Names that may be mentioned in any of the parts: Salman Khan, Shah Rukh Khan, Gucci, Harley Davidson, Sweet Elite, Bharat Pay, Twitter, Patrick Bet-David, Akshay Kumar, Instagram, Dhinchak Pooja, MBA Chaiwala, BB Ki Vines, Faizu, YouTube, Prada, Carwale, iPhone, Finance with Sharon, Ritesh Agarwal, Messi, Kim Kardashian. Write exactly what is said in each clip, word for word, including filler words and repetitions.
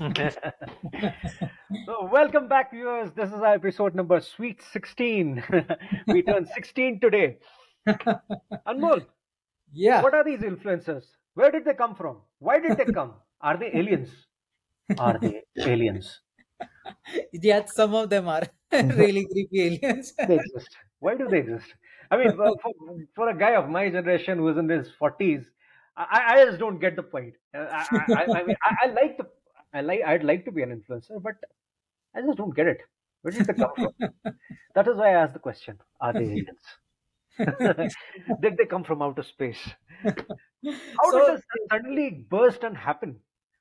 So welcome back, viewers. This is our episode number sweet sixteen. We turned sixteen today. Anmol, yeah. What are these influencers? Where did they come from? Why did they come? Are they aliens? Are they aliens? Yeah, some of them are really creepy aliens. They exist. Why do they exist? I mean, for, for a guy of my generation who's in his forties, I, I just don't get the point. I, I, I mean, I, I like the, I like, I'd like to be an influencer, but I just don't get it. Where did they come from? That is why I asked the question: are they aliens? Did they come from outer space? How so, did this suddenly burst and happen?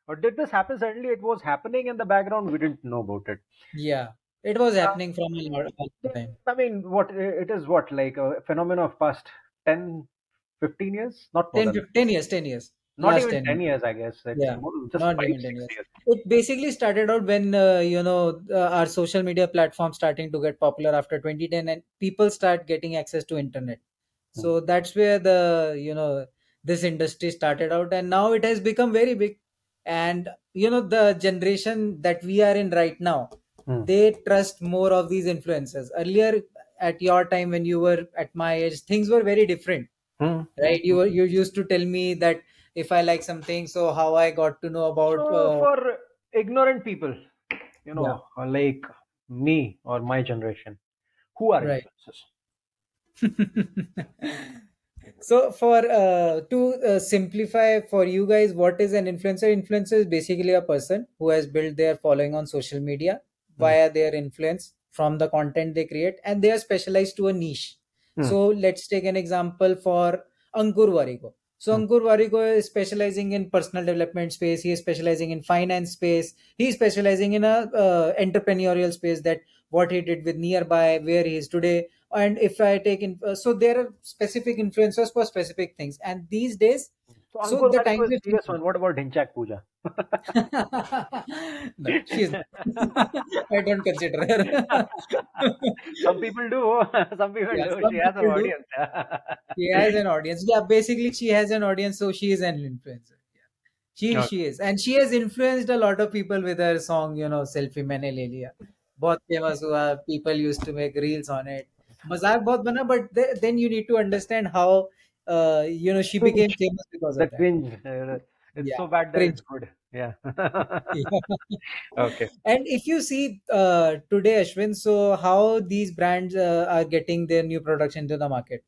Or did this happen suddenly? It was happening in the background. We didn't know about it. Yeah, it was happening uh, from a lot of time. I mean, what it is, what like a phenomenon of past ten, fifteen years? Not more ten, than fifteen years, ten years. Not Last even ten years, years, I guess. It's yeah, more, just not five, even ten years. years. It basically started out when, uh, you know, uh, our social media platform starting to get popular after twenty ten and people start getting access to internet. Hmm. So that's where the, you know, this industry started out, and now it has become very big. And, you know, the generation that we are in right now, mm. they trust more of these influencers. Earlier, at your time when you were at my age, things were very different, mm. right? You were, you used to tell me that if I like something, so how I got to know about... So uh, for ignorant people, you know, yeah. like me or my generation, who are right. influencers? So for uh, to uh, simplify for you guys, what is an influencer? Influencer is basically a person who has built their following on social media mm. via their influence from the content they create, and they are specialized to a niche. Mm. So let's take an example for Ankur Warigo. So mm. Ankur Warigo is specializing in personal development space. He is specializing in finance space. He is specializing in a uh, entrepreneurial space, that what he did with Nearby, where he is today. And if I take in, uh, so there are specific influencers for specific things. And these days, so, so Ankur, the time is serious one. What about Dhinchak Pooja? No, she's not. I don't consider her. Some people do. Some people yeah, do. Some she people has an do. audience. She has an audience. Yeah, basically she has an audience, so she is an influencer. Yeah. She okay. she is, and she has influenced a lot of people with her song, you know, "Selfie Maine Le Liya." बहुत famous हुआ. People used to make reels on it. मजाक बहुत बना, but th- then you need to understand how uh, you know she became famous because the of cringe. That. It's yeah. so bad that cringe. It's good. Yeah. yeah. Okay. And if you see uh, today, Ashwin, so how these brands uh, are getting their new products into the market.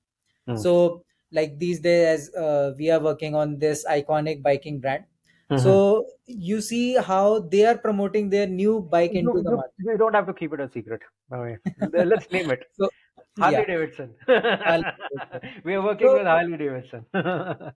Mm. So like these days, uh, we are working on this iconic biking brand. Mm-hmm. So you see how they are promoting their new bike into no, the no, market. You don't have to keep it a secret. Right. Let's name it. So, Harley yeah. Davidson. We are working so, with Harley Davidson.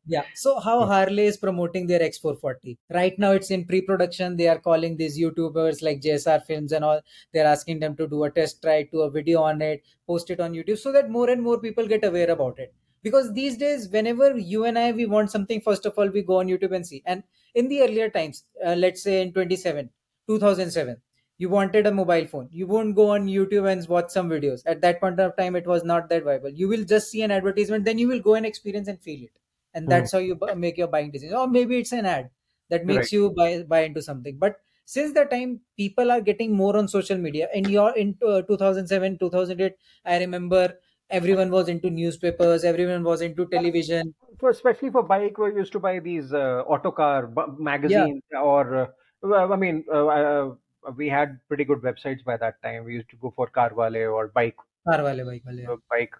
yeah. So how Harley is promoting their X four forty. Right now it's in pre-production. They are calling these YouTubers like J S R Films and all. They're asking them to do a test ride, do a video on it, post it on YouTube so that more and more people get aware about it. Because these days, whenever you and I, we want something, first of all, we go on YouTube and see. And in the earlier times, uh, let's say in twenty-seven, two thousand seven, you wanted a mobile phone. You won't go on YouTube and watch some videos. At that point of time, it was not that viable. You will just see an advertisement, then you will go and experience and feel it. And that's mm. how you b- make your buying decision. Or maybe it's an ad that makes right. you buy, buy into something. But since that time, people are getting more on social media. In your in uh, two thousand seven, two thousand eight, I remember everyone was into newspapers. Everyone was into television. For, especially for bike, we used to buy these uh, Autocar b- magazines yeah. or, uh, I mean... Uh, uh, we had pretty good websites by that time. We used to go for Carwale or bike, Carwale, bike, yeah. bike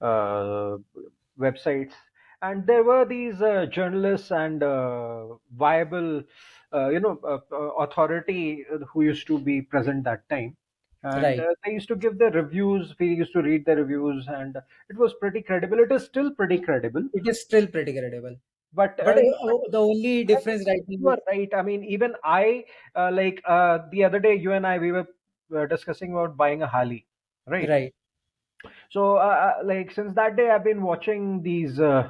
uh, websites. And there were these uh, journalists and uh, viable, uh, you know, uh, authority who used to be present that time. And right. uh, they used to give their reviews. We used to read their reviews, and it was pretty credible. It is still pretty credible. It is still pretty credible. But, but uh, the only difference, right? You are right. I mean, even I, uh, like uh, the other day, you and I, we were uh, discussing about buying a Harley, right? Right. So, uh, like, since that day, I've been watching these uh,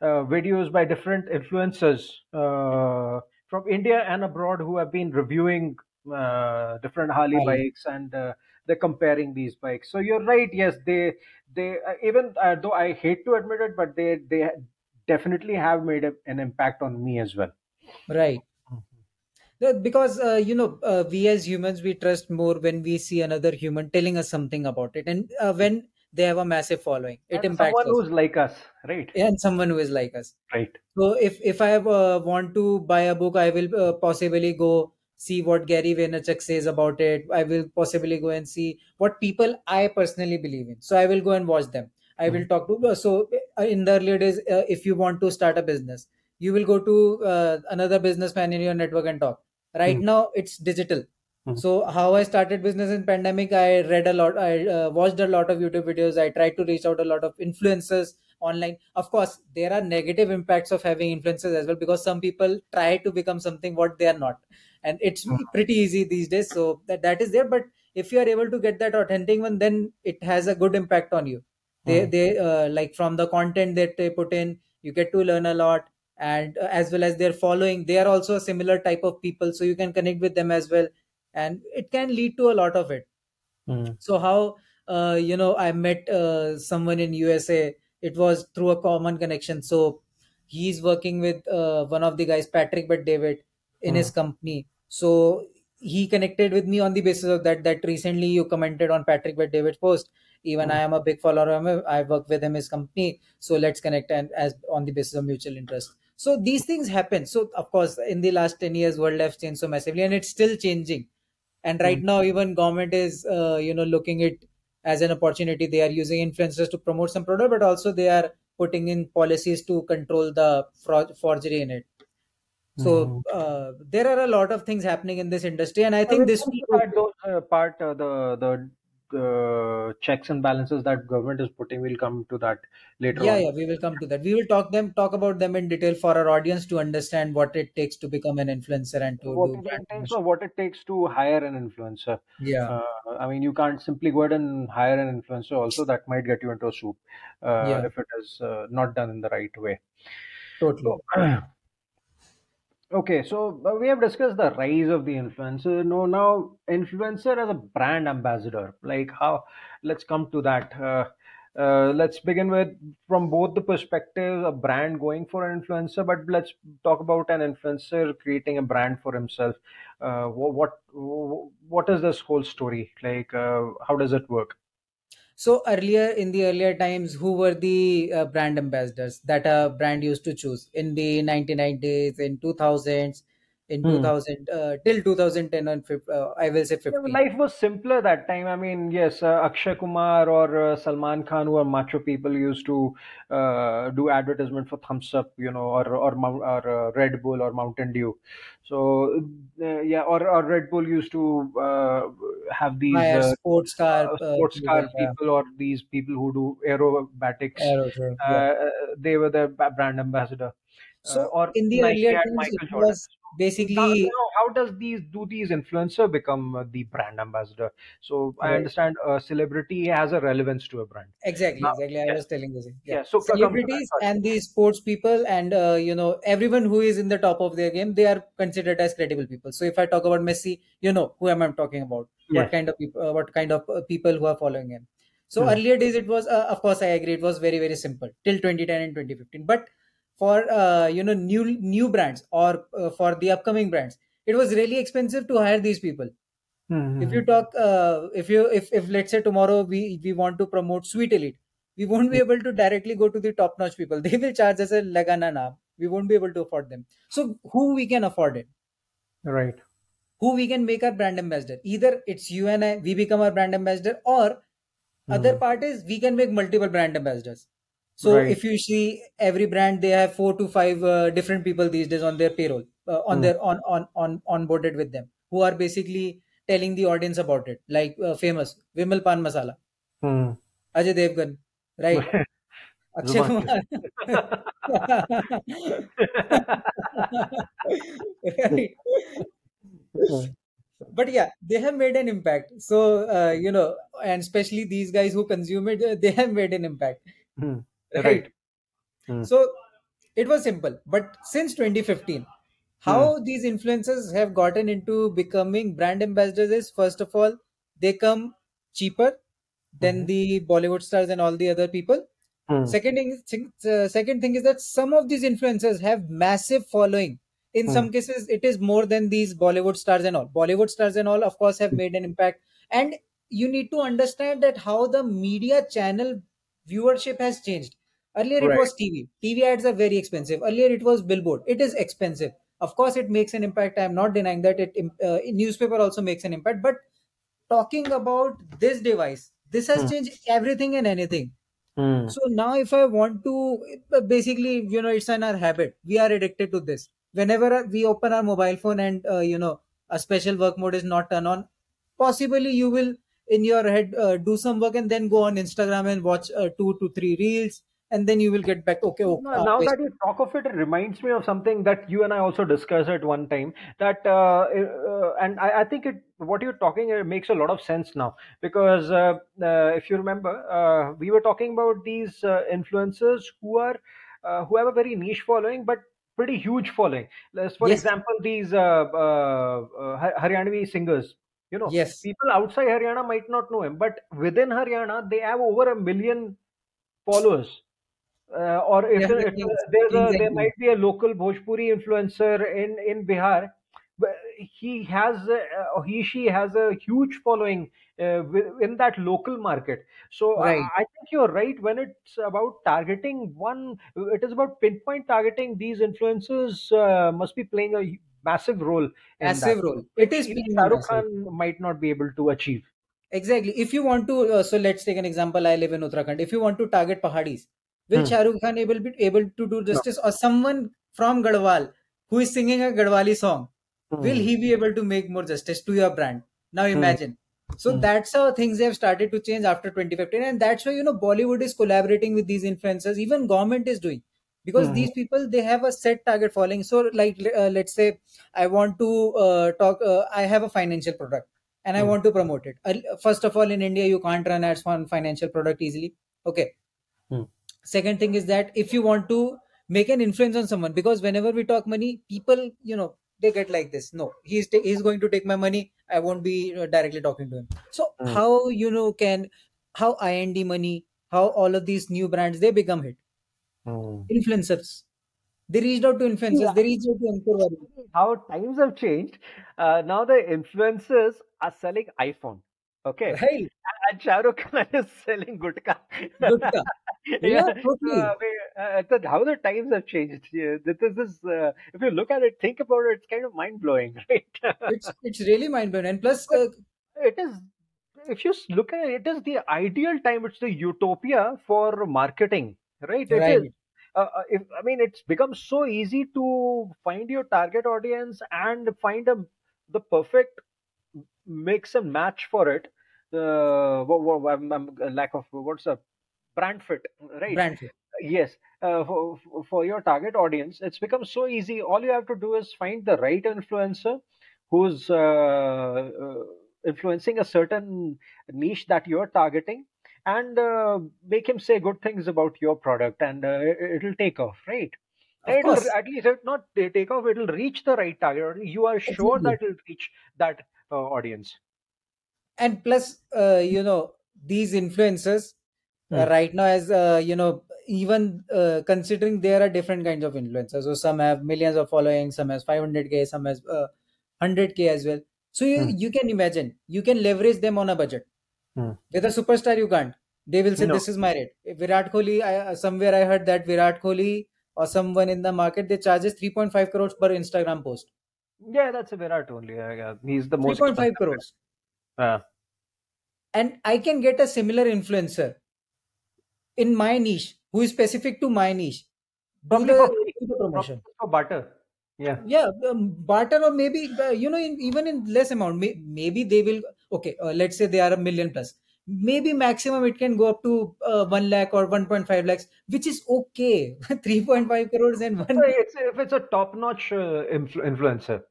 uh, videos by different influencers uh, from India and abroad who have been reviewing uh, different Harley Harley. bikes, and uh, they're comparing these bikes. So you're right. Yes, they, they uh, even uh, though I hate to admit it, but they, they. definitely have made a, an impact on me as well. Right. Because, uh, you know, uh, we as humans, we trust more when we see another human telling us something about it. And uh, when they have a massive following, it and impacts someone us. Someone who's like us, right? And someone who is like us. Right. So if, if I uh, want to buy a book, I will uh, possibly go see what Gary Vaynerchuk says about it. I will possibly go and see what people I personally believe in. So I will go and watch them. I will talk to, so in the earlier days, uh, if you want to start a business, you will go to uh, another businessman in your network and talk. Right mm-hmm. now, it's digital. Mm-hmm. So how I started business in pandemic, I read a lot. I uh, watched a lot of YouTube videos. I tried to reach out a lot of influencers online. Of course, there are negative impacts of having influencers as well, because some people try to become something what they are not. And it's mm-hmm. pretty easy these days. So that, that is there. But if you are able to get that authentic one, then it has a good impact on you. They, mm-hmm. they uh, like from the content that they put in, you get to learn a lot. And uh, as well as their following, they are also a similar type of people. So you can connect with them as well. And it can lead to a lot of it. Mm. So how, uh, you know, I met uh, someone in U S A, it was through a common connection. So he's working with uh, one of the guys, Patrick Bet-David, in mm. his company. So he connected with me on the basis of that, that recently you commented on Patrick Bet-David's post. Even mm. I am a big follower of him. I work with him, his company. So let's connect and as on the basis of mutual interest. So these things happen. So of course, in the last ten years, world has changed so massively, and it's still changing. And right mm-hmm. now, even government is, uh, you know, looking it as an opportunity. They are using influencers to promote some product, but also they are putting in policies to control the fraud, forgery in it. So uh, there are a lot of things happening in this industry, and I think I this part, those, uh, part uh, the the. Uh, checks and balances that government is putting, we'll come to that later yeah on. yeah we will come to that we will talk them talk about them in detail for our audience to understand what it takes to become an influencer and to what, do it, takes or what it takes to hire an influencer. yeah uh, I mean, you can't simply go ahead and hire an influencer. Also, that might get you into a soup uh, yeah. if it is uh, not done in the right way. Totally. So, okay, so we have discussed the rise of the influencer. No, now influencer as a brand ambassador. Like how? Let's come to that. Uh, uh, let's begin with from both the perspectives: a brand going for an influencer, but let's talk about an influencer creating a brand for himself. Uh, what what is this whole story? Like, uh, how does it work? So earlier in the earlier times, who were the uh, brand ambassadors that a brand used to choose in the nineteen nineties, in two thousands, in hmm. two thousand uh, till two thousand ten and uh, I will say fifteen. Life was simpler that time. I mean, yes, uh, Akshay Kumar or uh, Salman Khan, who are macho people, used to uh, do advertisement for Thumbs Up, you know, or or, or uh, Red Bull or Mountain Dew. So uh, yeah, or, or Red Bull used to uh, have these uh, sports car, uh, sports car uh, people yeah. or these people who do aerobatics. Aero, sure. uh, yeah. They were the brand ambassador. So uh, or in the Nike earlier times, it Jordan. was basically. Now, you know, how does these do these influencer become the brand ambassador? So right. I understand a celebrity has a relevance to a brand. Exactly, now, exactly. Yes. I was telling you. Yeah. yeah. So celebrities and the sports people and uh, you know, everyone who is in the top of their game, they are considered as credible people. So if I talk about Messi, you know who am I talking about? Yes. What kind of people? Uh, what kind of people who are following him? So hmm. earlier days, it was uh, of course I agree, it was very very simple till twenty ten and twenty fifteen, but for uh, you know new new brands or uh, for the upcoming brands, it was really expensive to hire these people. Mm-hmm. If you talk, uh, if you if if let's say tomorrow we we want to promote Sweet Elite, we won't be able to directly go to the top notch people. They will charge us a lagana naam. We won't be able to afford them. So who we can afford it? Right. Who we can make our brand ambassador? Either it's you and I, we become our brand ambassador, or mm-hmm. other part is we can make multiple brand ambassadors. So right. if you see every brand, they have four to five uh, different people these days on their payroll, uh, on mm. their on on on onboarded with them, who are basically telling the audience about it. Like uh, famous Vimal Pan Masala, mm. Ajay Devgan, right? Akshay Kumar, right? But yeah, they have made an impact. So uh, you know, and especially these guys who consume it, they have made an impact. Mm. Right. right. Hmm. So it was simple. But since twenty fifteen, how hmm. these influencers have gotten into becoming brand ambassadors is, first of all, they come cheaper than hmm. the Bollywood stars and all the other people. Hmm. Second thing, uh, second thing is that some of these influencers have massive following in hmm. some cases it is more than these Bollywood stars and all. Bollywood stars and all, of course, have made an impact. And you need to understand that how the media channel viewership has changed. Earlier right. it was T V. T V ads are very expensive. Earlier it was billboard. It is expensive. Of course, it makes an impact. I am not denying that. It uh, newspaper also makes an impact. But talking about this device, this has hmm. changed everything and anything. Hmm. So now if I want to, basically, you know, it's in our habit. We are addicted to this. Whenever we open our mobile phone and, uh, you know, a special work mode is not turned on, possibly you will in your head uh, do some work and then go on Instagram and watch uh, two to three reels. And then you will get back. Okay. okay now, now that you talk of it, it reminds me of something that you and I also discussed at one time. That uh, uh, and I, I think it what you're talking it makes a lot of sense now, because uh, uh, if you remember, uh, we were talking about these uh, influencers who are uh, who have a very niche following, but pretty huge following. For yes. example, these uh, uh, uh, Haryanvi singers. You know, yes. people outside Haryana might not know him, but within Haryana, they have over a million followers. Uh, or if, yeah, if, if there's exactly. a, there might be a local Bhojpuri influencer in, in Bihar, he has uh, he she has a huge following uh, in that local market. So right. I, I think you're right when it's about targeting one. It is about pinpoint targeting. These influencers uh, must be playing a massive role. Massive role. It is. Shahrukh Khan might not be able to achieve. Exactly. If you want to, uh, so let's take an example. I live in Uttarakhand. If you want to target Pahadis. Will hmm. Shah Rukh Khan able be able to do justice, no. or someone from Garhwal who is singing a Garhwali song? Hmm. Will he be able to make more justice to your brand? Now imagine. Hmm. So hmm. that's how things have started to change after twenty fifteen, and that's why you know Bollywood is collaborating with these influencers. Even government is doing because hmm. these people they have a set target following. So like uh, let's say I want to uh, talk. Uh, I have a financial product and hmm. I want to promote it. Uh, first of all, in India you can't run ads on financial product easily. Okay. Hmm. Second thing is that if you want to make an influence on someone, because whenever we talk money, people, you know, they get like this. No, he's ta- he's going to take my money. I won't be directly talking to him. So mm. how, you know, can, how I N D money, how all of these new brands, they become hit. Mm. Influencers. They reached out to influencers. Yeah. They reached out to Ankur Warigo. How times have changed. Uh, now the influencers are selling iPhone. Okay. Right. And Shah Rukh Khan is selling gutka. Gutka. yeah. yeah totally. uh, I mean, uh, how the times have changed. Yeah, this is uh, if you look at it, think about it, it's kind of mind blowing, right? it's it's really mind blowing, and plus, uh, it is. If you look at it, it is the ideal time. It's the utopia for marketing, right? It right. is. Uh, if, I mean, it's become so easy to find your target audience and find a, the perfect mix and match for it. Uh, what, what, I'm, I'm, lack of what's up. Brand fit, right? Brand fit. Yes. Uh, for, for your target audience, it's become so easy. All you have to do is find the right influencer who's uh, uh, influencing a certain niche that you're targeting and uh, make him say good things about your product and uh, it'll take off, right? Of course. It'll, at least it'll not take off, it'll reach the right target. You are sure exactly. that it'll reach that uh, audience. And plus, uh, you know, these influencers, Uh, right now, as uh, you know, even uh, considering there are different kinds of influencers, so some have millions of following, some has five hundred k, some has uh, one hundred k as well. So you, mm. you can imagine, you can leverage them on a budget. Mm. With a superstar, you can't. They will say, no. "This is my rate." Virat Kohli, I, somewhere I heard that Virat Kohli or someone in the market they charges three point five crores per Instagram post. Yeah, that's a Virat only. Uh, yeah. He's the most. three point five crores. Uh. And I can get a similar influencer. In my niche, who is specific to my niche, do the, do the promotion for barter. Yeah, yeah, um, barter or maybe uh, you know, in, even in less amount. May, maybe they will. Okay, uh, let's say they are a million plus. Maybe maximum it can go up to uh, one lakh or one point five lakhs, which is okay. Three point five crores and one. It's, if it's a top-notch uh, influ- influencer,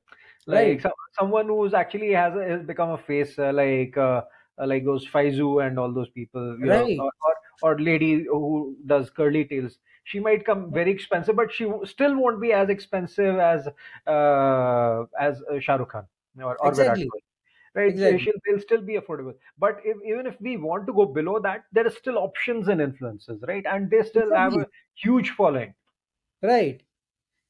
like right. some, someone who's actually has a, has become a face, uh, like uh, like those Faizu and all those people, you right? Know, or, or, or lady who does curly tails, she might come very expensive, but she still won't be as expensive as uh, as Shah Rukh Khan or, or exactly. Virat Kohli. Right? Exactly. She'll, they'll still be affordable. But if, even if we want to go below that, there are still options and influences, right? And they still exactly. have a huge following. Right.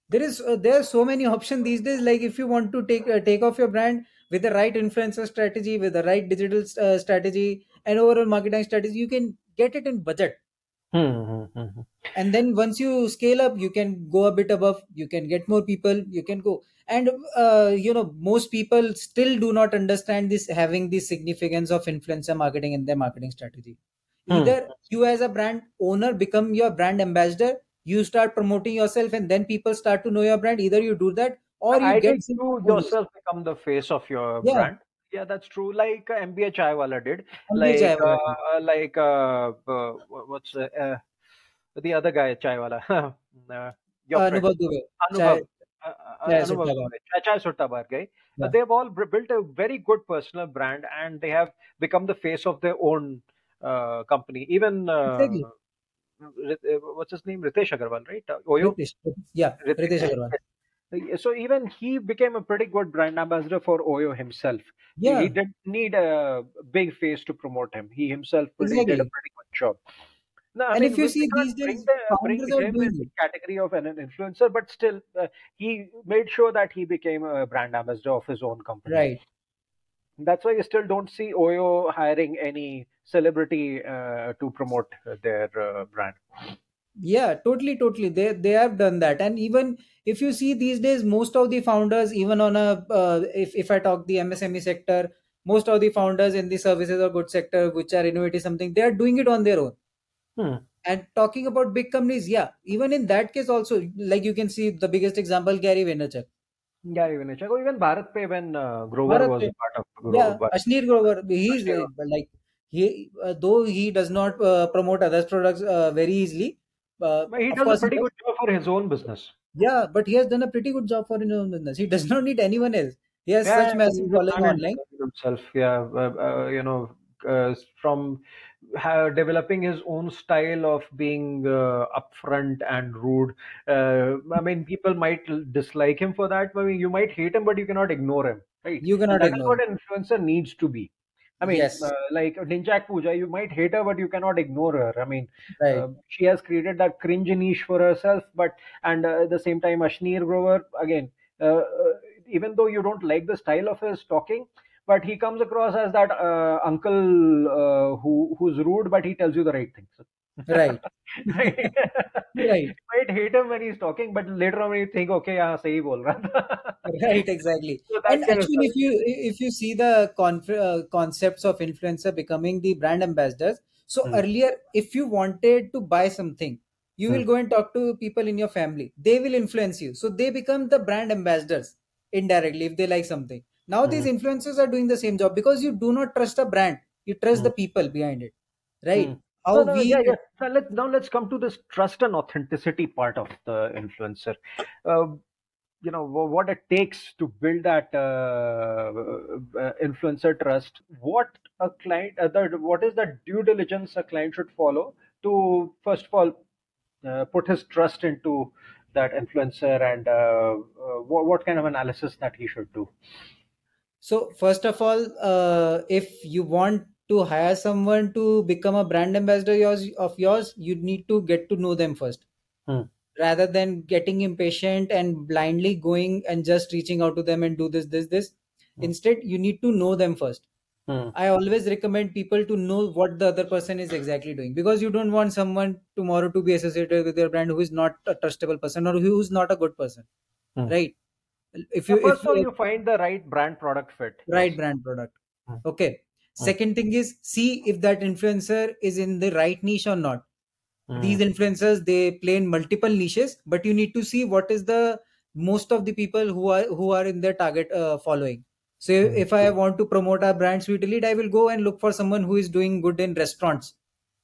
there is uh, there are so many options these days. Like if you want to take uh, take off your brand with the right influencer strategy, with the right digital uh, strategy and overall marketing strategy, you can get it in budget. Mm-hmm. And then once you scale up, you can go a bit above, you can get more people, you can go. And, uh, you know, most people still do not understand this, having the significance of influencer marketing in their marketing strategy. Mm. Either you as a brand owner become your brand ambassador, you start promoting yourself and then people start to know your brand. Either you do that or you I get... You yourself become the face of your yeah. brand. Yeah, that's true. Like uh, M B A Chaiwala did. Like, Chaiwala. Uh, like uh, uh, what's uh, uh, the other guy Chaiwala? uh, Anubhav Chai. Uh, uh, Chai Suttabar. Chai Suttabar guy. Yeah. Uh, they've all built a very good personal brand and they have become the face of their own uh, company. Even uh, exactly. what's his name? Ritesh Agarwal, right? Oyo? Ritesh. Yeah, Ritesh, Ritesh Agarwal. So even he became a pretty good brand ambassador for Oyo himself. Yeah. He didn't need a big face to promote him. He himself exactly. did a pretty good job. Now, and I mean, if you see these days, bring the category of an influencer, but still uh, he made sure that he became a brand ambassador of his own company. Right. That's why you still don't see Oyo hiring any celebrity uh, to promote their uh, brand. Yeah, totally, totally. They they have done that. And even if you see these days, most of the founders, even on a, uh, if, if I talk the M S M E sector, most of the founders in the services or goods sector, which are innovative something, they are doing it on their own. Hmm. And talking about big companies, yeah, even in that case also, like you can see the biggest example, Gary Vaynerchuk. Gary Vaynerchuk, or even Bharat Pay when uh, Grover Bharat was Pay. part of Grover. Yeah, Bharat. Ashneer Grover, he's Ashneer. like, he uh, though he does not uh, promote others' products uh, very easily, Uh, but he does a pretty good job for his own business. Yeah, but he has done a pretty good job for his own business. He does not need anyone else. He has yeah, such massive following online. Himself, yeah, uh, uh, you know, uh, from uh, developing his own style of being uh, upfront and rude. Uh, I mean, people might dislike him for that. I mean, you might hate him, but you cannot ignore him. Right? You cannot That's ignore. That's what an influencer needs to be. I mean, yes. uh, like Dhinchak Pooja, you might hate her, but you cannot ignore her. I mean, right. uh, she has created that cringe niche for herself. But and uh, at the same time, Ashneer Grover, again, uh, uh, even though you don't like the style of his talking, but he comes across as that uh, uncle uh, who who's rude, but he tells you the right things. Right. right. right. You might hate him when he's talking, but later on when you think, okay, yeah, sahi bol raha tha. Right, exactly. So and actually, if you if you see the conf- uh, concepts of influencer becoming the brand ambassadors, so hmm. earlier, if you wanted to buy something, you hmm. will go and talk to people in your family. They will influence you. So they become the brand ambassadors indirectly if they like something. Now hmm. these influencers are doing the same job because you do not trust a brand. You trust hmm. the people behind it, right? Hmm. How no, no, we... yeah, yeah. So let's, now let's come to this trust and authenticity part of the influencer. Uh, you know, what it takes to build that uh, uh, influencer trust. What a client, uh, the, what is the due diligence a client should follow to, first of all, uh, put his trust into that influencer, and uh, uh, what, what kind of analysis that he should do? So first of all, uh, if you want to hire someone to become a brand ambassador yours, of yours, you need to get to know them first. Hmm. Rather than getting impatient and blindly going and just reaching out to them and do this, this, this. Hmm. Instead, you need to know them first. Hmm. I always recommend people to know what the other person is exactly doing, because you don't want someone tomorrow to be associated with your brand who is not a trustable person or who is not a good person. Hmm. Right? If you, first of all, you find the right brand product fit. Right brand product. Hmm. Okay. Second thing is, see if that influencer is in the right niche or not. Mm. These influencers, they play in multiple niches, but you need to see what is the most of the people who are who are in their target uh, following. So mm. if I want to promote our brand Sweet Elite, I will go and look for someone who is doing good in restaurants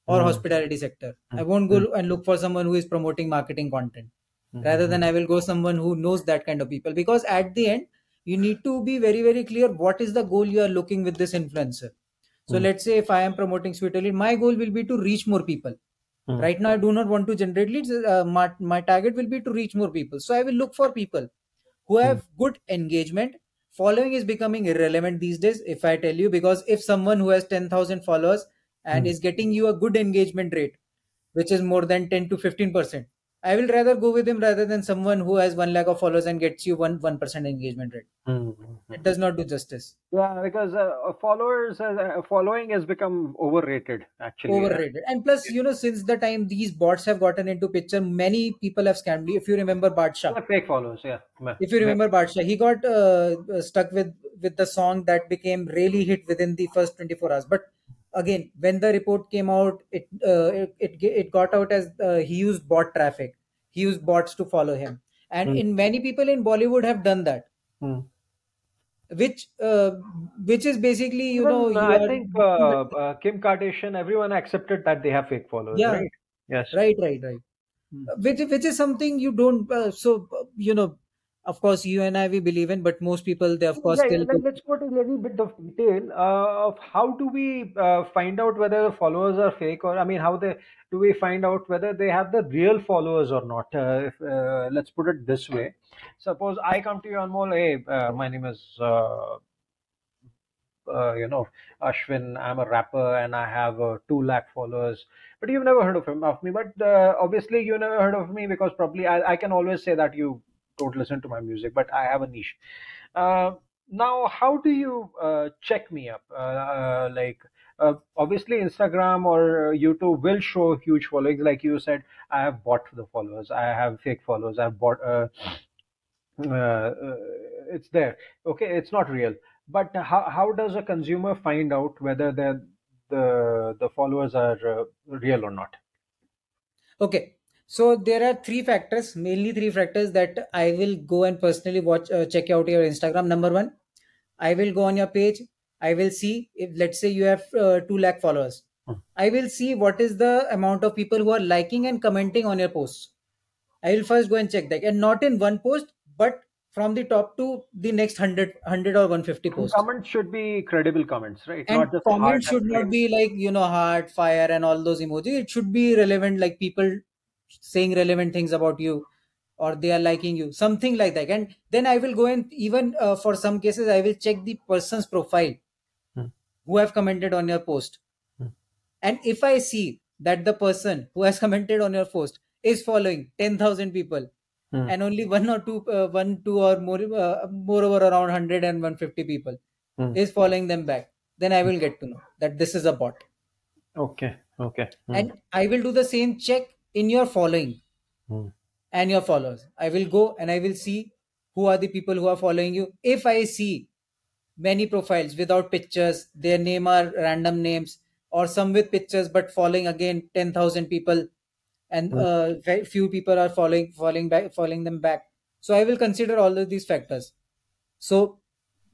or mm. hospitality sector. Mm. I won't go mm. and look for someone who is promoting marketing content. Mm. Rather than I will go someone who knows that kind of people, because at the end, you need to be very, very clear what is the goal you are looking with this influencer. So mm. let's say if I am promoting Sweet Elite, my goal will be to reach more people. Mm. Right now, I do not want to generate leads. Uh, my, my target will be to reach more people. So I will look for people who have mm. good engagement. Following is becoming irrelevant these days, if I tell you, because if someone who has ten thousand followers and mm. is getting you a good engagement rate, which is more than ten to fifteen percent, I will rather go with him rather than someone who has one lakh of followers and gets you one one percent engagement rate. Mm-hmm. It does not do justice. Yeah, because uh, followers, uh, following has become overrated. Actually, overrated. And plus, you know, since the time these bots have gotten into picture, many people have scammed me. If you remember Badshah, yeah, fake followers. Yeah. If you remember yeah. Badshah, he got uh, stuck with with the song that became really hit within the first twenty-four hours, but. Again, when the report came out, it uh, it, it it got out as uh, he used bot traffic. He used bots to follow him. And mm. in many people in Bollywood have done that. Mm. Which uh, which is basically, you well, know... I think uh, uh, Kim Kardashian, everyone accepted that they have fake followers, yeah. right? Yes. Right, right, right. Mm. Which, which is something you don't... Uh, so, uh, you know, of course, you and I, we believe in, but most people, they of course... Yeah, still let's go to a little bit of detail uh, of how do we uh, find out whether followers are fake, or I mean, how they do we find out whether they have the real followers or not? Uh, if, uh, let's put it this way. Suppose I come to you, Anmol, hey, uh, my name is, uh, uh, you know, Ashwin, I'm a rapper and I have uh, two lakh followers. But you've never heard of him, of me. But uh, obviously, you never heard of me because probably I, I can always say that you... don't listen to my music, but I have a niche. Uh, now, how do you uh, check me up? Uh, uh, like, uh, obviously, Instagram or YouTube will show huge followings. Like you said, I have bought the followers. I have fake followers. I've bought. Uh, uh, uh, it's there. Okay, it's not real. But how how does a consumer find out whether the the the followers are uh, real or not? Okay. So there are three factors, mainly three factors that I will go and personally watch, uh, check out your Instagram. Number one, I will go on your page. I will see if, let's say you have uh, two lakh followers. Hmm. I will see what is the amount of people who are liking and commenting on your posts. I will first go and check that, and not in one post, but from the top to the next one hundred, one hundred or one hundred fifty posts. Comments should be credible comments, right? And not comments should not be like, you know, heart, fire and all those emojis. It should be relevant, like people saying relevant things about you, or they are liking you, something like that. And then I will go and even uh, for some cases, I will check the person's profile hmm. who have commented on your post. Hmm. And if I see that the person who has commented on your post is following ten thousand people hmm. and only one or two, uh, one, two or more, uh, more over around one hundred and one hundred fifty people hmm. is following them back, then I will get to know that this is a bot. Okay. Okay. Hmm. And I will do the same check in your following hmm. and your followers. I will go and I will see who are the people who are following you. If I see many profiles without pictures, their name are random names, or some with pictures but following again ten thousand people, and hmm. uh, very few people are following following back following them back. So I will consider all of these factors. So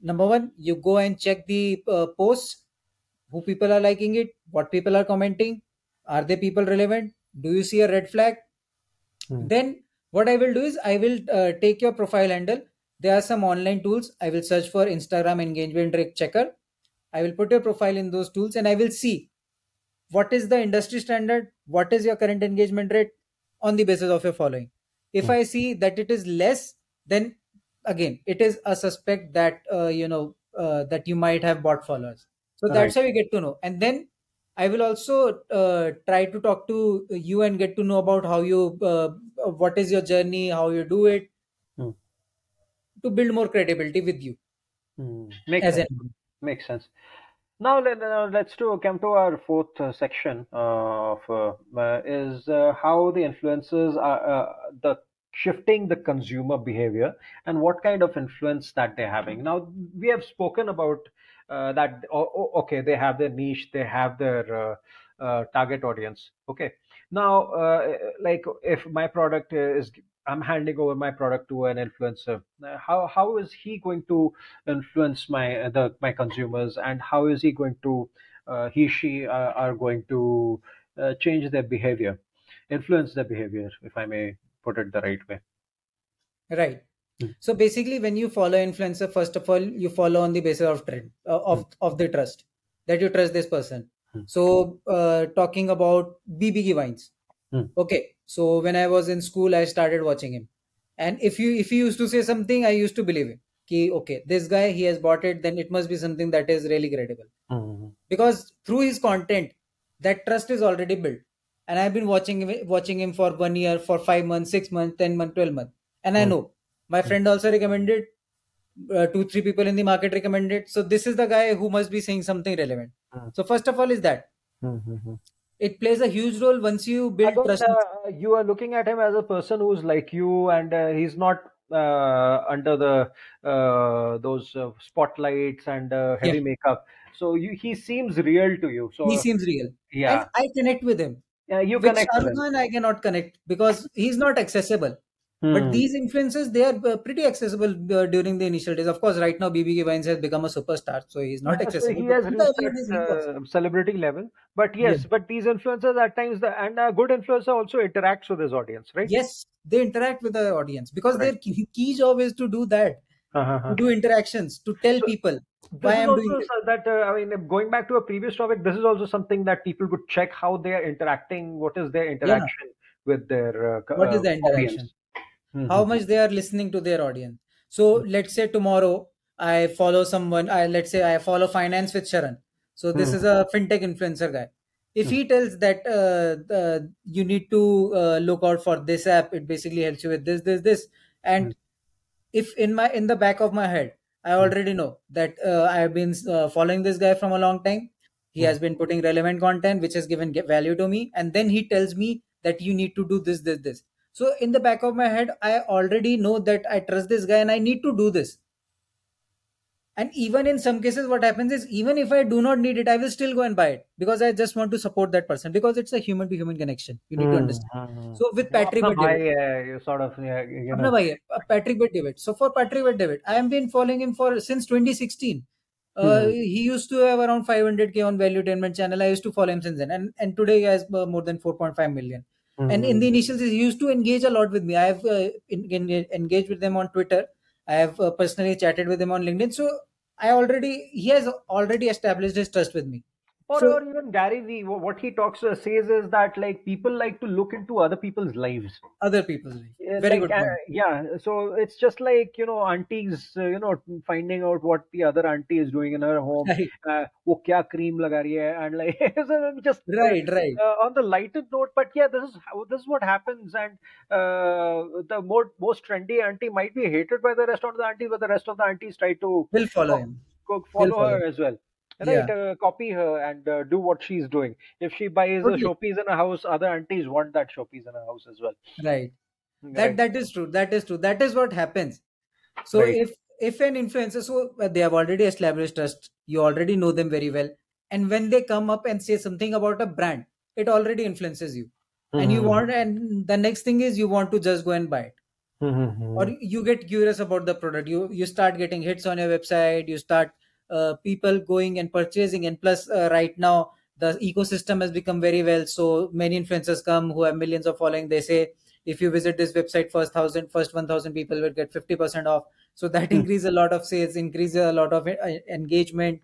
number one, you go and check the uh, posts, who people are liking it, what people are commenting, are they people relevant? Do you see a red flag? Hmm. Then what I will do is I will uh, take your profile handle. There are some online tools. I will search for Instagram engagement rate checker. I will put your profile in those tools and I will see what is the industry standard, what is your current engagement rate on the basis of your following. If hmm. I see that it is less, then again, it is a suspect that, uh, you know, uh, that you might have bot followers. So all that's right. How we get to know. And then I will also uh, try to talk to you and get to know about how you, uh, what is your journey, how you do it, hmm. to build more credibility with you. Hmm. Makes As sense. An... Makes sense. Now let, uh, let's do, come to our fourth uh, section uh, of uh, is uh, how the influences are uh, the shifting the consumer behavior and what kind of influence that they're having. Now we have spoken about. Uh, that oh, okay, they have their niche, they have their uh, uh, target audience. Okay, now uh, like if my product is, I'm handing over my product to an influencer. How how is he going to influence my the my consumers, and how is he going to uh, he she uh, are going to uh, change their behavior, influence their behavior, if I may put it the right way. Right. So basically, when you follow influencer, first of all, you follow on the basis of trend uh, of, of the trust that you trust this person. So uh, talking about B B Ki Vines. Okay. So when I was in school, I started watching him. And if you if he used to say something, I used to believe him. Ki, okay, this guy, he has bought it. Then it must be something that is really credible. Mm-hmm. Because through his content, that trust is already built. and I've been watching watching him for one year, for five months, six months, ten months, twelve months, and I know my friend also recommended. Uh, two three people in the market recommended. So this is the guy who must be saying something relevant. Mm. So first of all, is that mm-hmm. it plays a huge role once you build trust. Uh, you are looking at him as a person who's like you, and uh, he's not uh, under the uh, those uh, spotlights and uh, heavy yeah. makeup. So you, he seems real to you. So he seems real. Yeah, and I connect with him. Yeah, you Which connect. With him. I cannot connect because he's not accessible. Hmm. But these influences, they are pretty accessible uh, during the initial days. Of course, right now, B B Ki Vines has become a superstar, so he's not yeah, accessible. So he has reached uh, celebrity level. But yes, yeah. but these influencers at times, the, and a good influencer also interacts with his audience, right? Yes, they interact with the audience because right. their key, key job is to do that, uh-huh. to do interactions, to tell so, people. This is also that uh, I mean, going back to a previous topic, this is also something that people would check how they are interacting, what is their interaction yeah. with their uh, what uh, is the interaction? Audience. Mm-hmm. How much they are listening to their audience. So mm-hmm. let's say tomorrow I follow someone, I let's say I follow Finance with Sharon. So this mm-hmm. is a fintech influencer guy. If mm-hmm. he tells that uh, uh, you need to uh, look out for this app, it basically helps you with this, this, this. And mm-hmm. if in my in the back of my head, I already know that uh, I have been uh, following this guy from a long time. He mm-hmm. has been putting relevant content, which has given value to me. And then he tells me that you need to do this, this, this. So in the back of my head, I already know that I trust this guy and I need to do this. And even in some cases, what happens is even if I do not need it, I will still go and buy it because I just want to support that person because it's a human to human connection. You need mm-hmm. to understand. So with Patrick Bet-David, uh, sort of, yeah, you know. uh, Patrick Bet-David. So for Patrick Bet-David, I have been following him for since twenty sixteen. Uh, mm-hmm. He used to have around five hundred K on Valuetainment channel. I used to follow him since then. And, and today he has uh, more than four point five million. Mm-hmm. And in the initial days, he used to engage a lot with me. I have uh, in, in, engaged with them on Twitter. I have uh, personally chatted with him on LinkedIn. So I already, he has already established his trust with me. Or, so, or even Gary V, what he talks uh, says is that like people like to look into other people's lives. Other people's lives. Yeah, Very like, good point. Uh, yeah. So it's just like, you know, aunties, uh, you know, finding out what the other auntie is doing in her home. Right. Uh, wo kya cream laga rahi hai, and like just right, uh, right. Uh, on the lighter note, but yeah, this is how, this is what happens, and uh, the more most trendy auntie might be hated by the rest of the aunties, but the rest of the aunties try to will follow uh, him, go, follow, follow her him. as well. Right, yeah. uh, copy her and uh, do what she's doing. If she buys okay. a showpiece in a house, other aunties want that showpiece in a house as well. Right. right. That that is true. That is true. That is what happens. So right. if if an influencer, so they have already established trust, you already know them very well, and when they come up and say something about a brand, it already influences you, mm-hmm. and you want, and the next thing is you want to just go and buy it. Mm-hmm. Or you get curious about the product. You you start getting hits on your website. You start. Uh, people going and purchasing, and plus uh, right now the ecosystem has become very well, so many influencers come who have millions of following. They say if you visit this website, first thousand first one thousand people will get fifty percent off, so that mm-hmm. increase a lot of sales, increase a lot of uh, engagement,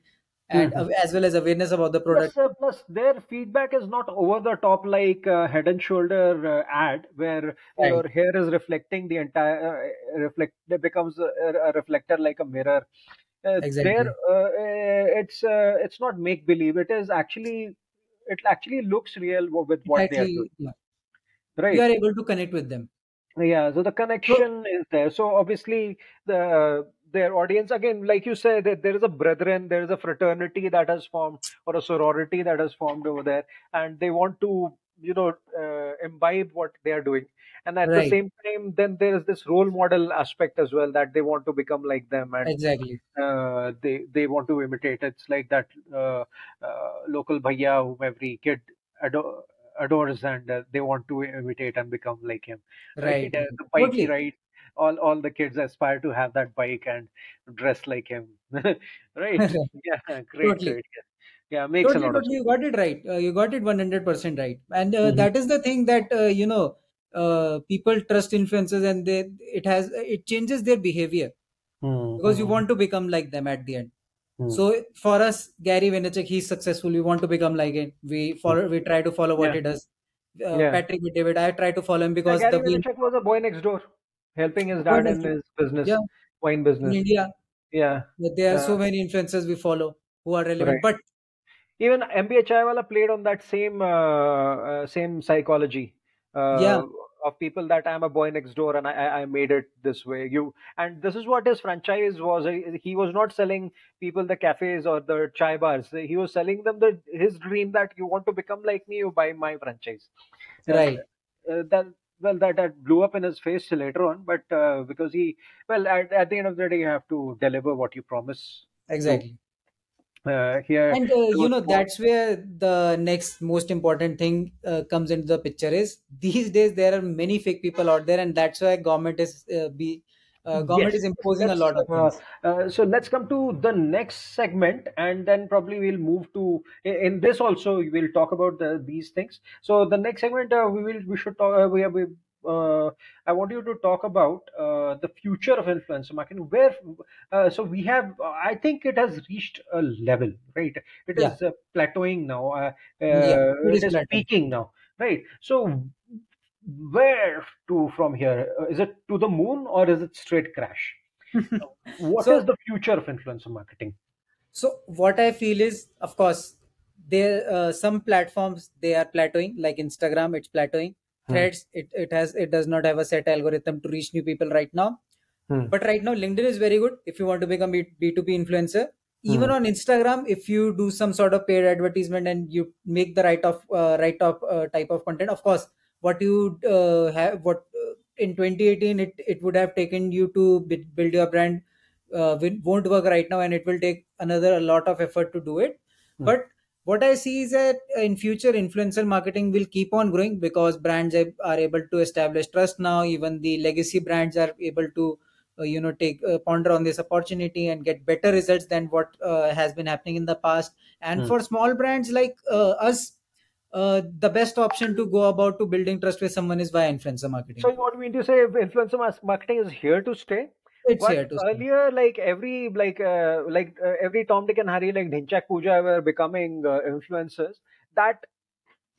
and mm-hmm. uh, as well as awareness about the product. Plus, uh, plus their feedback is not over the top like uh, head and shoulder uh, ad where right. your hair is reflecting the entire uh, reflect it becomes a, a reflector like a mirror. Uh, exactly. There, uh, it's uh, it's not make believe. It is actually it actually looks real with what exactly, they are doing. Yeah. Right, you are able to connect with them. Yeah, so the connection so, is there. So obviously the their audience again, like you said, that there is a brethren, there is a fraternity that has formed or a sorority that has formed over there, and they want to you know uh, imbibe what they are doing. And at right. the same time, then there is this role model aspect as well that they want to become like them, and exactly. uh, they they want to imitate. It's like that uh, uh, local bhaiya whom every kid ador- adores, and uh, they want to imitate and become like him. Right, right. Uh, the bike okay. ride. All all the kids aspire to have that bike and dress like him. right? yeah, great. Totally. great. Yeah. Yeah, makes totally, a lot totally. of sense. You got it right. Uh, you got it one hundred percent right, and uh, mm-hmm. that is the thing that uh, you know. Uh, people trust influencers, and they it has it changes their behavior mm-hmm. because you want to become like them at the end. Mm-hmm. So for us, Gary Vaynerchuk, he's successful. We want to become like him. We follow. We try to follow what yeah. he does. Uh, yeah. Patrick Bet-David, I try to follow him because yeah, Gary the Vaynerchuk was a boy next door, helping his dad in his business, yeah. wine business in India. Yeah, but there are yeah. so many influencers we follow who are relevant, right. but Even M B A Chaiwala played on that same uh, same psychology uh, yeah. of people that I'm a boy next door and I, I made it this way. You and this is what his franchise was. He was not selling people the cafes or the chai bars. He was selling them the his dream that you want to become like me, you buy my franchise. Right. Uh, that well that, that blew up in his face later on, but uh, because he well at, at the end of the day you have to deliver what you promise. Exactly. So, Uh, here and uh, you know points. That's where the next most important thing uh, comes into the picture is these days there are many fake people out there, and that's why government is uh, be uh, government yes. is imposing that's, a lot of things. Uh, uh, so let's come to the next segment, and then probably we'll move to in this also we'll talk about the, these things. So the next segment uh, we will we should talk uh, we have we Uh, I want you to talk about uh, the future of influencer marketing. Where, uh, so we have, I think it has reached a level, right? It yeah. is uh, plateauing now. Uh, yeah, it, it is, is peaking now, right? So where to from here? Is it to the moon or is it straight crash? What so, is the future of influencer marketing? So what I feel is, of course, there uh, some platforms, they are plateauing, like Instagram, it's plateauing. Threads, it it has it does not have a set algorithm to reach new people right now. Hmm. But right now, LinkedIn is very good if you want to become a B two B influencer. Even hmm. on Instagram, if you do some sort of paid advertisement and you make the right of uh, right of uh, type of content, of course, what you uh, have what uh, in twenty eighteen it it would have taken you to build your brand uh, won't work right now, and it will take another a lot of effort to do it. Hmm. But what I see is that in future, influencer marketing will keep on growing because brands are able to establish trust now. Even the legacy brands are able to, uh, you know, take uh, ponder on this opportunity and get better results than what uh, has been happening in the past. And mm. for small brands like uh, us, uh, the best option to go about to building trust with someone is via influencer marketing. So what you mean to say, influencer marketing is here to stay? It's but here earlier, like every like uh, like uh, every Tom, Dick, and Harry, like Dhinchak Pooja, were becoming uh, influencers. That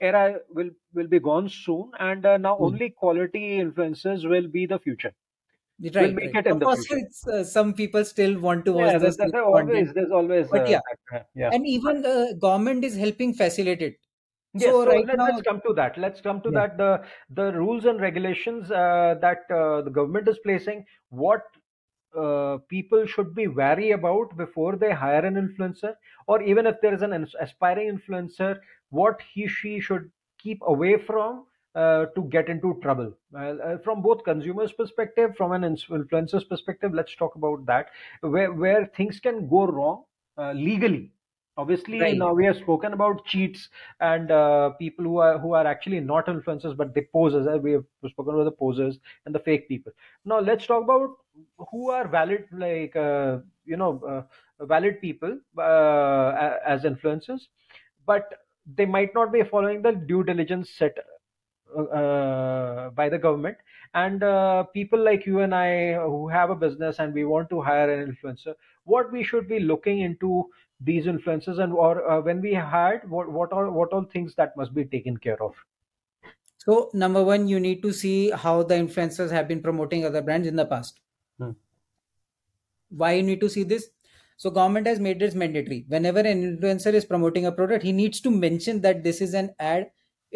era will will be gone soon, and uh, now mm. only quality influencers will be the future. Right, we'll make right. it in of the course, future. It's, uh, some people still want to watch yeah, this. There's, there's always, there's always. But uh, yeah. Uh, yeah, and even the government is helping facilitate it. Yes, so, so right let's, now, let's come to that. Let's come to yeah. that. The the rules and regulations uh, that uh, the government is placing. What Uh, people should be wary about before they hire an influencer, or even if there is an aspiring influencer, what he she should keep away from uh, to get into trouble uh, from both consumers' perspective, from an influencer's perspective. Let's talk about that, where where things can go wrong uh, legally. Obviously, right. Now we have spoken about cheats and uh, people who are who are actually not influencers but they posers. We have spoken about the posers and the fake people. Now let's talk about who are valid, like uh, you know, uh, valid people uh, as influencers, but they might not be following the due diligence set uh, by the government. And uh, people like you and I who have a business and we want to hire an influencer, what we should be looking into these influencers and or uh, when we hired, what what all what all things that must be taken care of? So number one, you need to see how the influencers have been promoting other brands in the past. Hmm. Why you need to see this? So government has made this mandatory. Whenever an influencer is promoting a product, he needs to mention that this is an ad.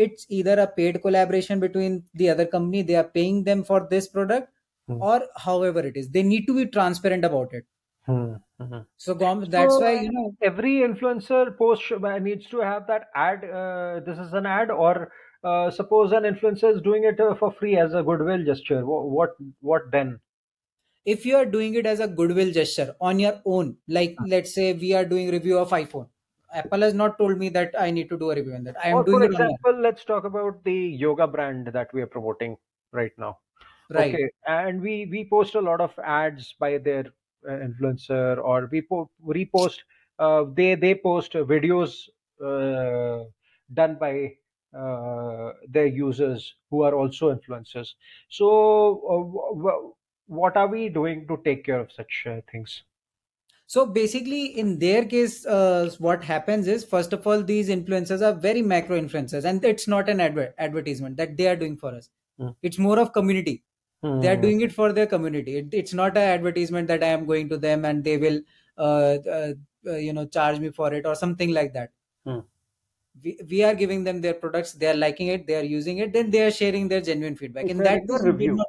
It's either a paid collaboration between the other company, they are paying them for this product, hmm. or however it is. They need to be transparent about it. Hmm. So, that's so, why you know every influencer post needs to have that ad. Uh, this is an ad, or uh, suppose an influencer is doing it for free as a goodwill gesture. What, what, what then? If you are doing it as a goodwill gesture on your own, like uh-huh. let's say we are doing review of iPhone, Apple has not told me that I need to do a review on that. I am or doing. For example, let's talk about the yoga brand that we are promoting right now. Right, okay. And we we post a lot of ads by their influencer, or we po- repost uh, they they post videos uh, done by uh, their users who are also influencers. So uh, w- w- what are we doing to take care of such uh, things? So basically in their case, uh, what happens is, first of all, these influencers are very macro influencers, and it's not an adver- advertisement that they are doing for us. Mm. It's more of community. They are doing it for their community. It, it's not an advertisement that I am going to them and they will, uh, uh, you know, charge me for it or something like that. hmm. we, we are giving them their products, they are liking it, they are using it, then they are sharing their genuine feedback. It's and that is review. Not,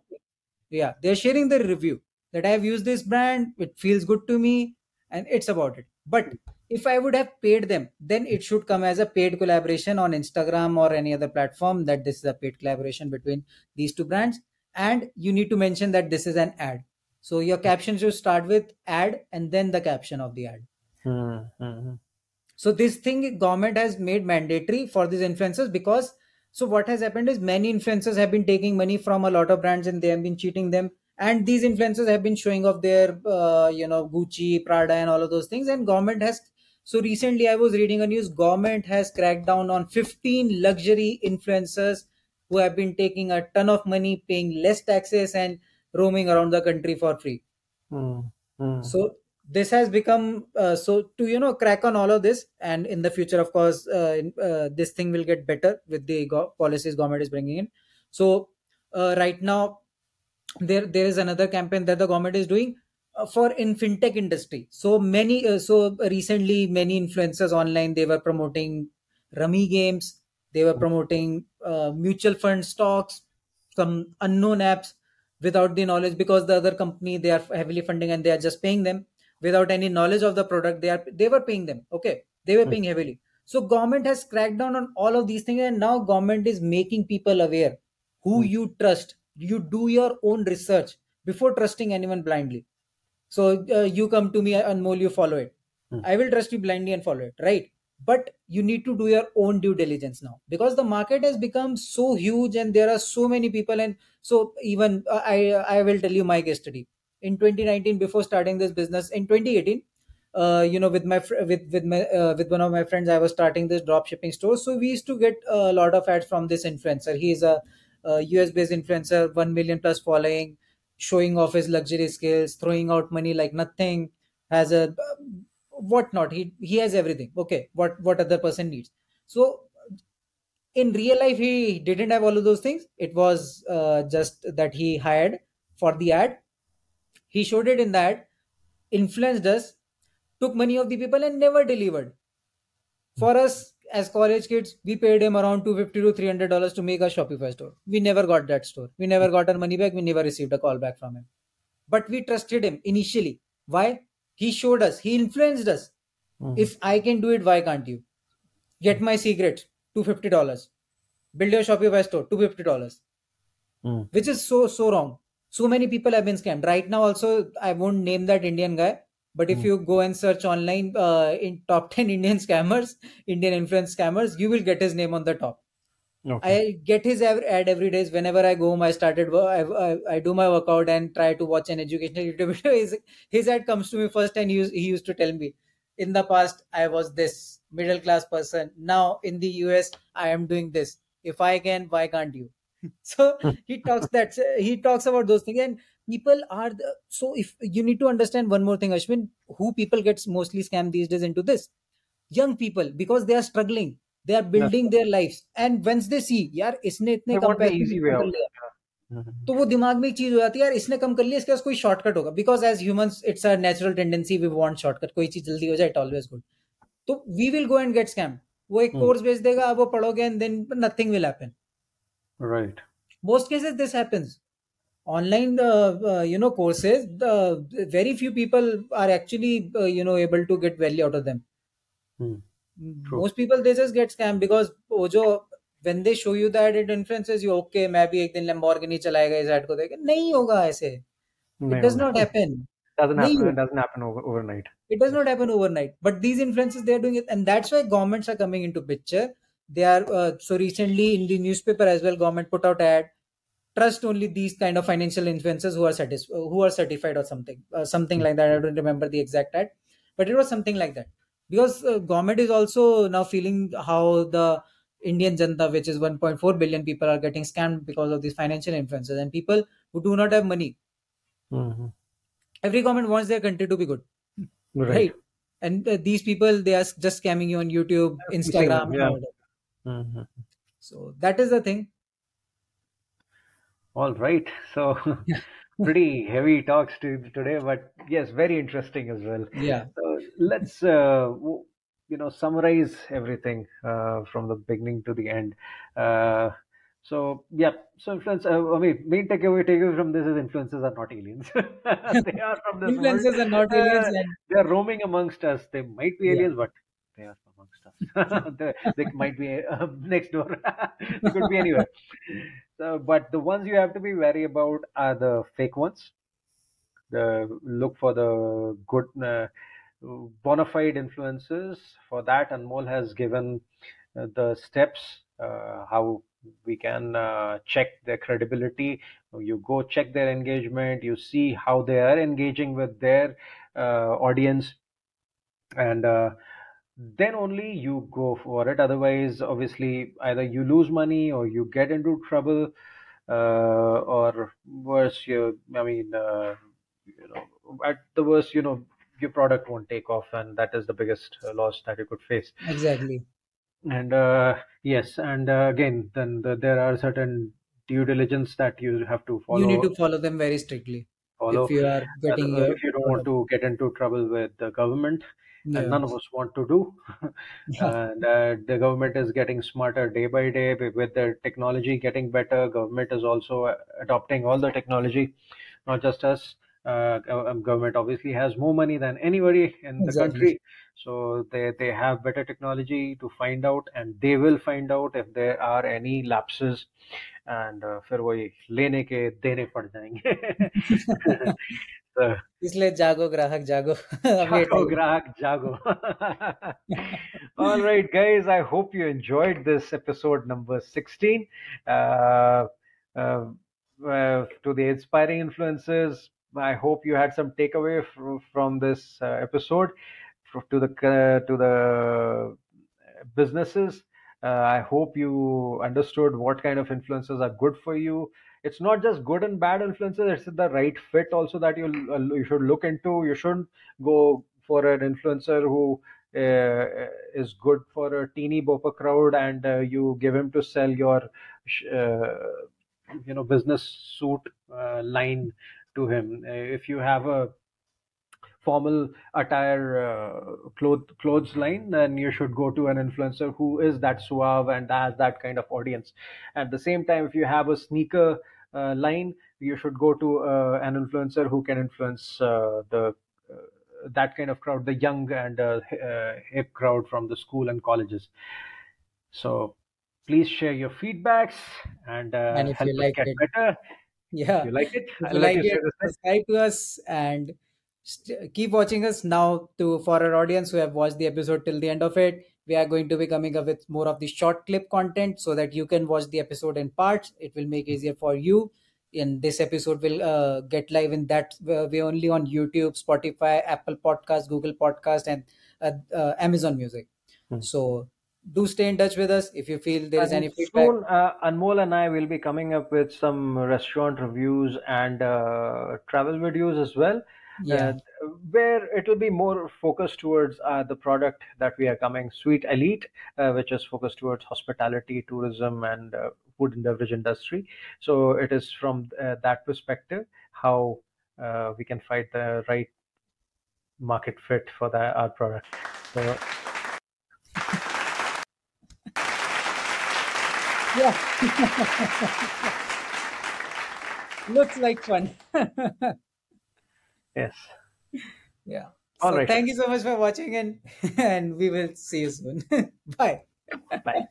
yeah, they are sharing their review that I have used this brand, it feels good to me, and it's about it. But if I would have paid them, then it should come as a paid collaboration on Instagram or any other platform that this is a paid collaboration between these two brands. And you need to mention that this is an ad. So your caption should start with ad and then the caption of the ad. Mm-hmm. So this thing government has made mandatory for these influencers because, so what has happened is many influencers have been taking money from a lot of brands and they have been cheating them. And these influencers have been showing off their, uh, you know, Gucci, Prada and all of those things. And government has, so recently I was reading a news, government has cracked down on fifteen luxury influencers who have been taking a ton of money, paying less taxes and roaming around the country for free. Mm, mm. So this has become, uh, so to, you know, crack on all of this. And in the future, of course, uh, in, uh, this thing will get better with the go- policies government is bringing in. So uh, right now, There, there is another campaign that the government is doing uh, for in fintech industry. So many, uh, so recently many influencers online, they were promoting rummy games. They were promoting uh, mutual fund stocks, some unknown apps without the knowledge because the other company, they are heavily funding and they are just paying them without any knowledge of the product. They are, they were paying them. Okay. They were paying heavily. So government has cracked down on all of these things. And now government is making people aware who you trust. You do your own research before trusting anyone blindly. So uh, you come to me, Anmol, you follow it. Hmm. I will trust you blindly and follow it, right? But you need to do your own due diligence now because the market has become so huge and there are so many people. And so even uh, I I will tell you my case study. In twenty nineteen, before starting this business, in twenty eighteen, uh, you know, with my fr- with with my uh, with one of my friends, I was starting this drop shipping store. So we used to get a lot of ads from this influencer. He is a Uh, U S-based influencer, one million plus following, showing off his luxury skills, throwing out money like nothing, has a uh, whatnot. He he has everything. Okay, what what other person needs? So in real life, he didn't have all of those things. It was uh, just that he hired for the ad. He showed it in the ad, influenced us, took money of the people and never delivered. For us, as college kids, we paid him around two hundred fifty dollars to three hundred dollars to make a Shopify store. We never got that store. We never got our money back. We never received a call back from him. But we trusted him initially. Why? He showed us. He influenced us. Mm-hmm. If I can do it, why can't you? Get my secret, two hundred fifty dollars. Build your Shopify store, two hundred fifty dollars. Mm. Which is so, so wrong. So many people have been scammed. Right now also, I won't name that Indian guy. But if mm. you go and search online uh, in top ten Indian scammers, Indian influence scammers, you will get his name on the top. Okay. I get his ad every day. Whenever I go home, I started, I, I, I do my workout and try to watch an educational YouTube video. His, his ad comes to me first and he, he used to tell me, in the past, I was this middle class person. Now in the U S, I am doing this. If I can, why can't you? So he talks that he talks about those things and people are the, so if you need to understand one more thing, Ashwin, who people gets mostly scammed these days into this young people because they are struggling, they are building yeah. their lives and once they see yaar isne itne they kam the easy way out to wo dimag mein ek cheez ho jati hai yaar isne kam kar liya iske paas koi shortcut hoga because as humans it's a natural tendency we want shortcut koi cheez jaldi ho jaye it always good so we will go and get scammed wo ek hmm. course bech dega ab wo padhoge and then nothing will happen. Right. Most cases this happens. Online, uh, uh, you know, courses, the, the very few people are actually, uh, you know, able to get value out of them. Hmm. Most people, they just get scammed because ojo, when they show you that it influences you, okay, मैं भी एक दिन Lamborghini चलाएगा इस ad को देख, नहीं होगा ऐसे. It does not happen. Doesn't happen. It doesn't happen over, overnight. It does not happen overnight. But these influencers, they are doing it, and that's why governments are coming into picture. They are uh, so recently in the newspaper as well. Government put out ad trust only these kind of financial influencers who are satis- who are certified or something, uh, something like that. I don't remember the exact ad, but it was something like that because uh, government is also now feeling how the Indian Janta, which is one point four billion people, are getting scammed because of these financial influencers and people who do not have money. Mm-hmm. Every government wants their country to be good, right? right? And uh, these people, they are just scamming you on YouTube, That's Instagram, saying, yeah. and all that. Mm-hmm. So that is the thing. All right. So pretty heavy talks to, today, but yes, very interesting as well. Yeah. So let's uh, you know, summarize everything uh, from the beginning to the end. Uh, so, yeah, so influence, uh, I mean, main takeaway takeaway from this is influencers are not aliens. They are from this Influencers world. Are not aliens. Uh, like... They are roaming amongst us. They might be aliens, yeah. but they are amongst us. they, they might be uh, next door. They could be anywhere. So, but the ones you have to be wary about are the fake ones. The, look for the good, uh, bona fide influencers. For that, Anmol has given uh, the steps, uh, how we can uh, check their credibility. You go check their engagement. You see how they are engaging with their uh, audience. And uh, then only you go for it. Otherwise, obviously, either you lose money or you get into trouble, uh, or worse, you, I mean... Uh, you know, at the worst, you know, your product won't take off, and that is the biggest loss that you could face. Exactly. And uh, yes, and uh, again, then the, there are certain due diligence that you have to follow. You need to follow them very strictly. Follow. If you are getting, uh, if you don't want to get into trouble with the government, no. and none of us want to do. And uh, the government is getting smarter day by day with the technology getting better. Government is also adopting all the technology, not just us. Uh, government obviously has more money than anybody in the exactly. country, so they, they have better technology to find out, and they will find out if there are any lapses, and uh, फिर वही लेने के देने पड़ जाएंगे. So, इसलिए जागो ग्राहक जागो जागो ग्राहक जागो. All right, guys, I hope you enjoyed this episode number sixteen. Uh, uh, uh, to the inspiring influencers, I hope you had some takeaway from, from this uh, episode. To the uh, to the businesses, uh, I hope you understood what kind of influencers are good for you. It's not just good and bad influencers; it's the right fit also that you uh, you should look into. You shouldn't go for an influencer who uh, is good for a teeny bopper crowd, and uh, you give him to sell your uh, you know business suit uh, line to him. If you have a formal attire uh, cloth, clothes line, then you should go to an influencer who is that suave and has that kind of audience. At the same time, if you have a sneaker uh, line, you should go to uh, an influencer who can influence uh, the uh, that kind of crowd, the young and uh, uh, hip crowd from the school and colleges. So please share your feedbacks and, uh, and if help you like us get it. better. Yeah, if you like it, if you like it, subscribe to us and st- keep watching us. Now, to for our audience who have watched the episode till the end of it, we are going to be coming up with more of the short clip content so that you can watch the episode in parts. It will make it easier for you. And this episode will uh, get live in that way only on YouTube, Spotify, Apple Podcast, Google Podcast, and uh, uh, Amazon Music. Mm-hmm. So do stay in touch with us if you feel there and is any feedback. Soon, uh, Anmol and I will be coming up with some restaurant reviews and uh, travel videos as well. Yeah. Uh, where it will be more focused towards uh, the product that we are coming, Sweet Elite, uh, which is focused towards hospitality, tourism, and uh, food and beverage industry. So it is from uh, that perspective how uh, we can find the right market fit for the, our product. So, yeah. Looks like fun. Yes. Yeah. All so right. Thank you so much for watching, and and we will see you soon. Bye. Bye.